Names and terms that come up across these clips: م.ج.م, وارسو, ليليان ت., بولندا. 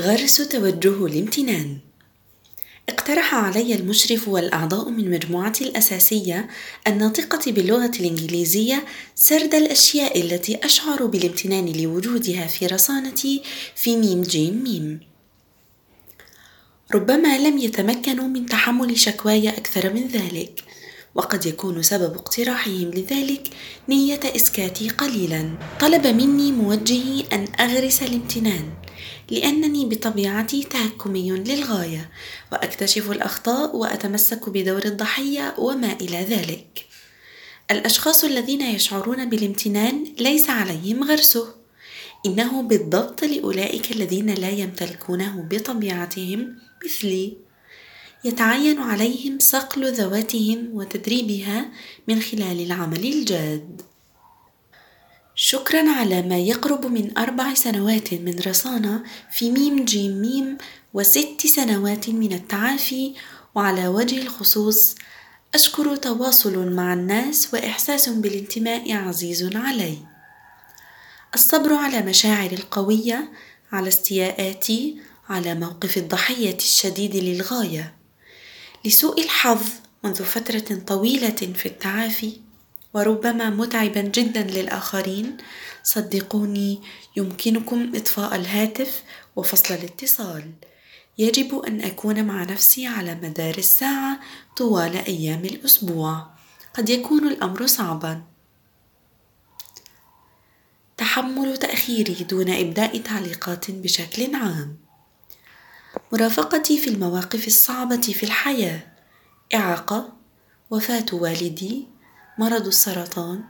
غرس توجهه الامتنان. اقترح علي المشرف والأعضاء من مجموعتي الأساسية الناطقة باللغة الإنجليزية سرد الأشياء التي أشعر بالامتنان لوجودها في رصانتي في م.ج.م. ربما لم يتمكنوا من تحمل شكواي أكثر من ذلك، وقد يكون سبب اقتراحهم لذلك نية إسكاتي قليلا. طلب مني موجهي أن أغرس الامتنان، لأنني بطبيعتي تهكمي للغاية وأكتشف الأخطاء وأتمسك بدور الضحية وما إلى ذلك. الأشخاص الذين يشعرون بالامتنان ليس عليهم غرسه، إنه بالضبط لأولئك الذين لا يمتلكونه بطبيعتهم مثلي. يتعين عليهم صقل ذواتهم وتدريبها من خلال العمل الجاد. شكراً على ما يقرب من 4 سنوات من رصانة في م.ج.م 6 سنوات من التعافي، وعلى وجه الخصوص أشكر تواصل مع الناس وإحساس بالانتماء عزيز علي. الصبر على مشاعري القوية، على استياءاتي، على موقف الضحية الشديد للغاية. لسوء الحظ منذ فترة طويلة في التعافي وربما متعبا جدا للآخرين، صدقوني يمكنكم إطفاء الهاتف وفصل الاتصال. يجب أن أكون مع نفسي على مدار الساعة طوال أيام الأسبوع. قد يكون الأمر صعبا. تحمل تأخيري دون إبداء تعليقات بشكل عام. مرافقتي في المواقف الصعبة في الحياة: إعاقة، وفاة والدي، مرض السرطان،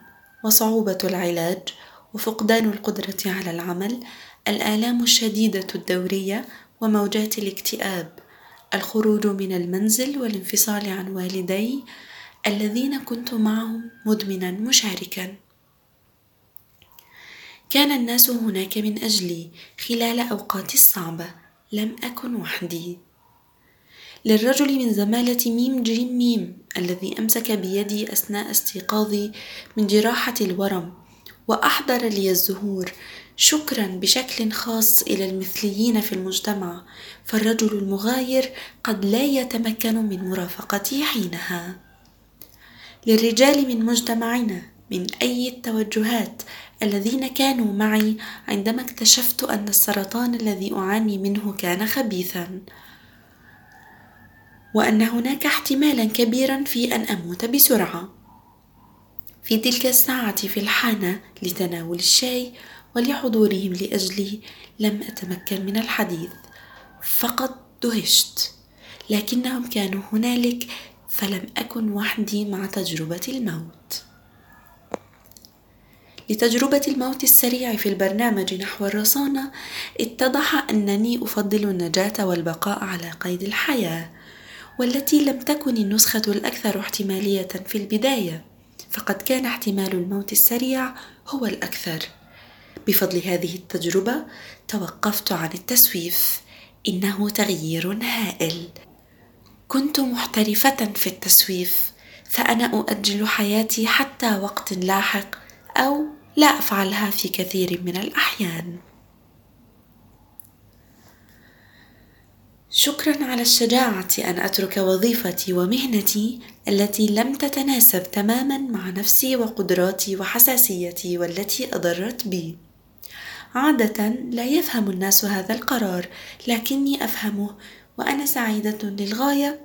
وصعوبة العلاج، وفقدان القدرة على العمل، الآلام الشديدة الدورية، وموجات الاكتئاب، الخروج من المنزل والانفصال عن والدي الذين كنت معهم مدمنا مشاركا. كان الناس هناك من أجلي خلال أوقاتي الصعبة، لم أكن وحدي. للرجل من زمالة م.ج.م الذي أمسك بيدي أثناء استيقاظي من جراحة الورم وأحضر لي الزهور، شكرا بشكل خاص إلى المثليين في المجتمع، فالرجل المغاير قد لا يتمكن من مرافقتي حينها. للرجال من مجتمعنا من أي التوجهات الذين كانوا معي عندما اكتشفت أن السرطان الذي أعاني منه كان خبيثا، وأن هناك احتمالا كبيرا في أن أموت بسرعة. في تلك الساعة في الحانة لتناول الشاي ولحضورهم لأجلي لم أتمكن من الحديث، فقط دهشت، لكنهم كانوا هنالك، فلم أكن وحدي مع تجربة الموت. لتجربة الموت السريع في البرنامج نحو الرصانة اتضح أنني أفضل النجاة والبقاء على قيد الحياة، والتي لم تكن النسخة الأكثر احتمالية في البداية، فقد كان احتمال الموت السريع هو الأكثر. بفضل هذه التجربة توقفت عن التسويف، إنه تغيير هائل. كنت محترفة في التسويف، فأنا أؤجل حياتي حتى وقت لاحق أو لا أفعلها في كثير من الأحيان. شكرا على الشجاعة أن أترك وظيفتي ومهنتي التي لم تتناسب تماما مع نفسي وقدراتي وحساسيتي والتي أضرت بي. عادة لا يفهم الناس هذا القرار، لكني أفهمه، وأنا سعيدة للغاية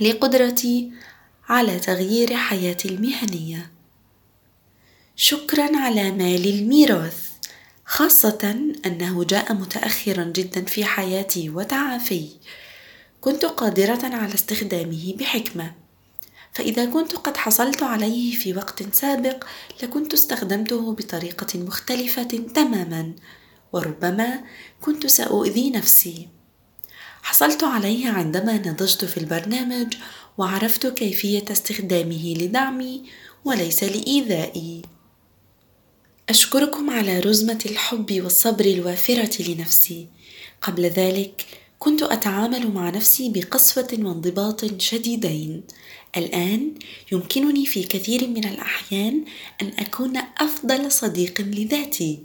لقدرتي على تغيير حياتي المهنية. شكرا على مال الميراث، خاصة أنه جاء متأخرا جدا في حياتي وتعافي. كنت قادرة على استخدامه بحكمة، فإذا كنت قد حصلت عليه في وقت سابق لكنت استخدمته بطريقة مختلفة تماما، وربما كنت سأؤذي نفسي. حصلت عليه عندما نضجت في البرنامج وعرفت كيفية استخدامه لدعمي وليس لإيذائي. أشكركم على رزمة الحب والصبر الوافرة لنفسي. قبل ذلك كنت أتعامل مع نفسي بقسوة وانضباط شديدين. الآن يمكنني في كثير من الأحيان أن أكون أفضل صديق لذاتي.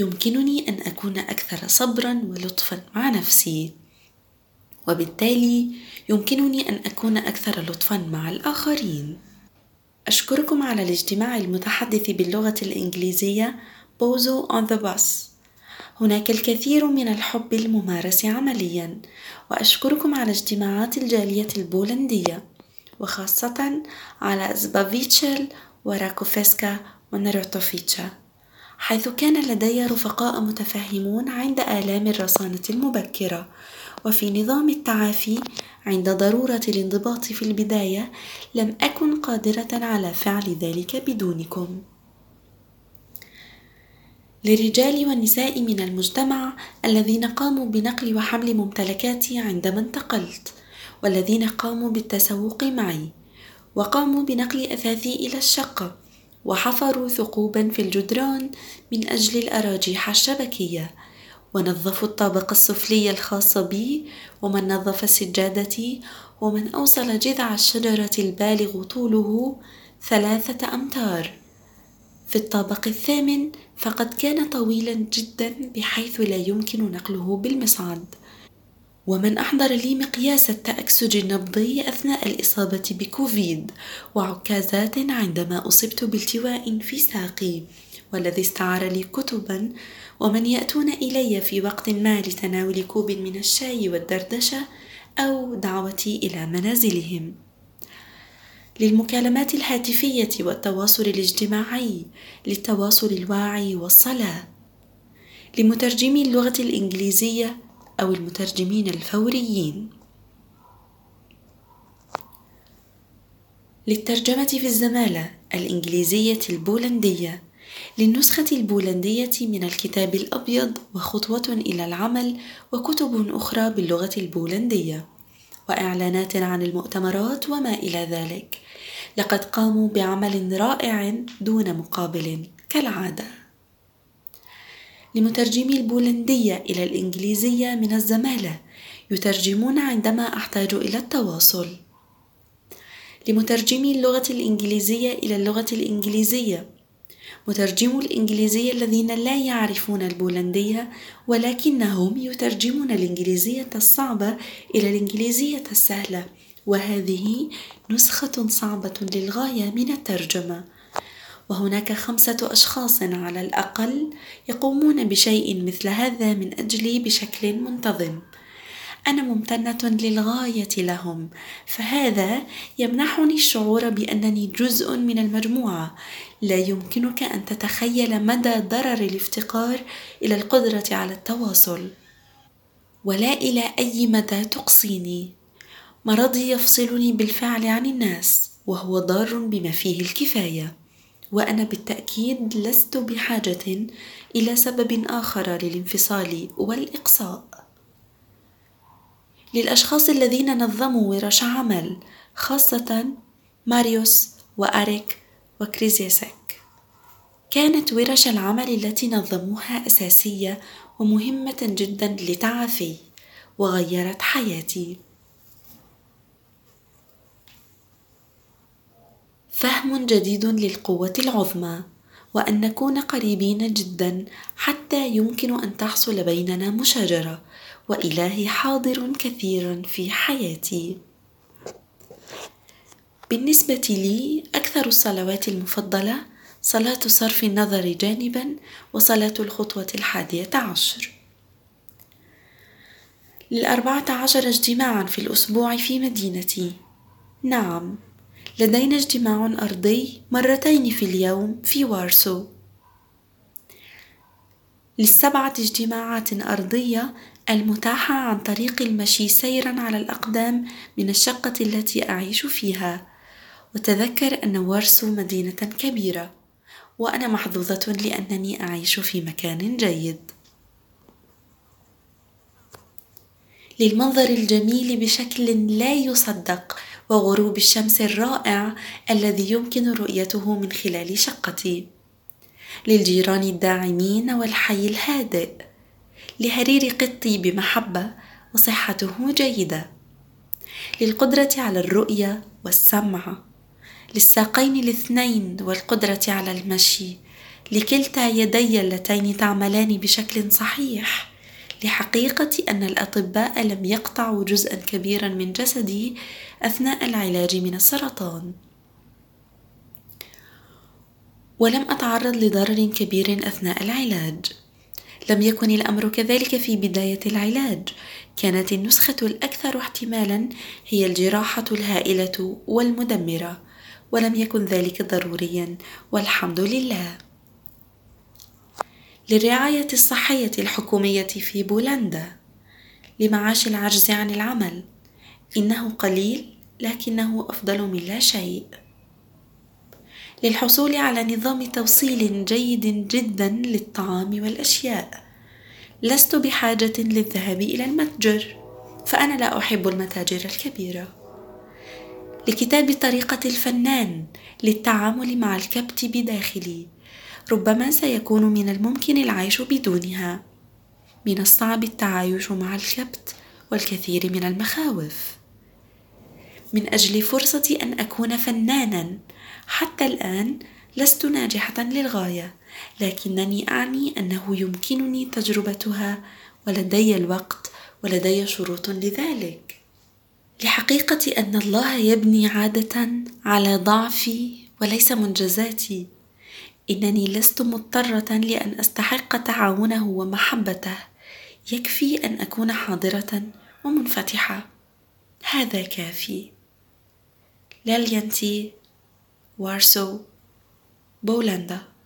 يمكنني أن أكون أكثر صبراً ولطفاً مع نفسي، وبالتالي يمكنني أن أكون أكثر لطفاً مع الآخرين. أشكركم على الاجتماع المتحدث باللغة الإنجليزية بوزو on the bus. هناك الكثير من الحب الممارس عملياً، وأشكركم على اجتماعات الجالية البولندية، وخاصة على زبافيتشل وراكوفسكا ونروتوفيتشا، حيث كان لدي رفقاء متفهمون عند آلام الرصانة المبكرة وفي نظام التعافي. عند ضرورة الانضباط في البداية لم أكن قادرة على فعل ذلك بدونكم. للرجال والنساء من المجتمع الذين قاموا بنقل وحمل ممتلكاتي عندما انتقلت، والذين قاموا بالتسوق معي وقاموا بنقل أثاثي إلى الشقة، وحفروا ثقوبا في الجدران من أجل الأراجيح الشبكية، ونظفوا الطابق السفلي الخاص بي، ومن نظف سجادتي، ومن أوصل جذع الشجرة البالغ طوله 3 أمتار. في الطابق الثامن فقد كان طويلا جدا بحيث لا يمكن نقله بالمصعد، ومن أحضر لي مقياس التأكسج النبضي أثناء الإصابة بكوفيد وعكازات عندما أصبت بالتواء في ساقي، والذي استعار لي كتبا، ومن يأتون إلي في وقت ما لتناول كوب من الشاي والدردشة أو دعوتي إلى منازلهم. للمكالمات الهاتفية والتواصل الاجتماعي، للتواصل الواعي والصلاة، لمترجمي اللغة الإنجليزية أو المترجمين الفوريين، للترجمة في الزمالة الإنجليزية البولندية، للنسخة البولندية من الكتاب الأبيض وخطوة إلى العمل، وكتب أخرى باللغة البولندية، وإعلانات عن المؤتمرات وما إلى ذلك. لقد قاموا بعمل رائع دون مقابل كالعادة. لمترجمي البولندية إلى الإنجليزية من الزمالة، يترجمون عندما أحتاج إلى التواصل. لمترجمي اللغة الإنجليزية إلى اللغة الإنجليزية، مترجمو الإنجليزية الذين لا يعرفون البولندية ولكنهم يترجمون الإنجليزية الصعبة إلى الإنجليزية السهلة، وهذه نسخة صعبة للغاية من الترجمة. وهناك 5 أشخاص على الأقل يقومون بشيء مثل هذا من أجلي بشكل منتظم. أنا ممتنة للغاية لهم، فهذا يمنحني الشعور بأنني جزء من المجموعة. لا يمكنك أن تتخيل مدى ضرر الافتقار إلى القدرة على التواصل، ولا إلى أي مدى تقصيني. مرضي يفصلني بالفعل عن الناس، وهو ضار بما فيه الكفاية، وأنا بالتأكيد لست بحاجة إلى سبب آخر للانفصال والإقصاء. للأشخاص الذين نظموا ورش عمل، خاصة ماريوس وأريك وكريزيسك، كانت ورش العمل التي نظموها أساسية ومهمة جدا لتعافي، وغيرت حياتي. فهم جديد للقوة العظمى، وأن نكون قريبين جدا حتى يمكن أن تحصل بيننا مشاجرة، وإلهي حاضر كثيرا في حياتي. بالنسبة لي أكثر الصلوات المفضلة صلاة صرف النظر جانبا، وصلاة الخطوة 11. ل14 اجتماعا في الأسبوع في مدينتي. نعم، لدينا اجتماع أرضي 2 في اليوم في وارسو. ل7 اجتماعات أرضية المتاحة عن طريق المشي سيرا على الأقدام من الشقة التي أعيش فيها. وتذكر أن وارسو مدينة كبيرة، وأنا محظوظة لأنني أعيش في مكان جيد. للمنظر الجميل بشكل لا يصدق، وغروب الشمس الرائع الذي يمكن رؤيته من خلال شقتي، للجيران الداعمين والحي الهادئ، لهرير قطي بمحبة وصحته جيدة، للقدرة على الرؤية والسمع، للساقين 2 والقدرة على المشي، لكلتا يدي اللتين تعملان بشكل صحيح، لحقيقة أن الأطباء لم يقطعوا جزءا كبيرا من جسدي أثناء العلاج من السرطان، ولم أتعرض لضرر كبير أثناء العلاج. لم يكن الأمر كذلك في بداية العلاج، كانت النسخة الأكثر احتمالا هي الجراحة الهائلة والمدمرة، ولم يكن ذلك ضروريا والحمد لله. للرعاية الصحية الحكومية في بولندا، لمعاش العجز عن العمل، إنه قليل لكنه أفضل من لا شيء. للحصول على نظام توصيل جيد جدا للطعام والأشياء، لست بحاجة للذهاب إلى المتجر، فأنا لا أحب المتاجر الكبيرة. لكتاب طريقة الفنان للتعامل مع الكبت بداخلي، ربما سيكون من الممكن العيش بدونها، من الصعب التعايش مع الكبت والكثير من المخاوف. من أجل فرصة أن أكون فنانا، حتى الآن لست ناجحة للغاية، لكنني أعني أنه يمكنني تجربتها ولدي الوقت ولدي شروط لذلك. لحقيقة أن الله يبني عادة على ضعفي وليس منجزاتي. إنني لست مضطرة لأن أستحق تعاونه ومحبته، يكفي أن أكون حاضرة ومنفتحة، هذا كافي. ليليان ت، وارسو، بولندا.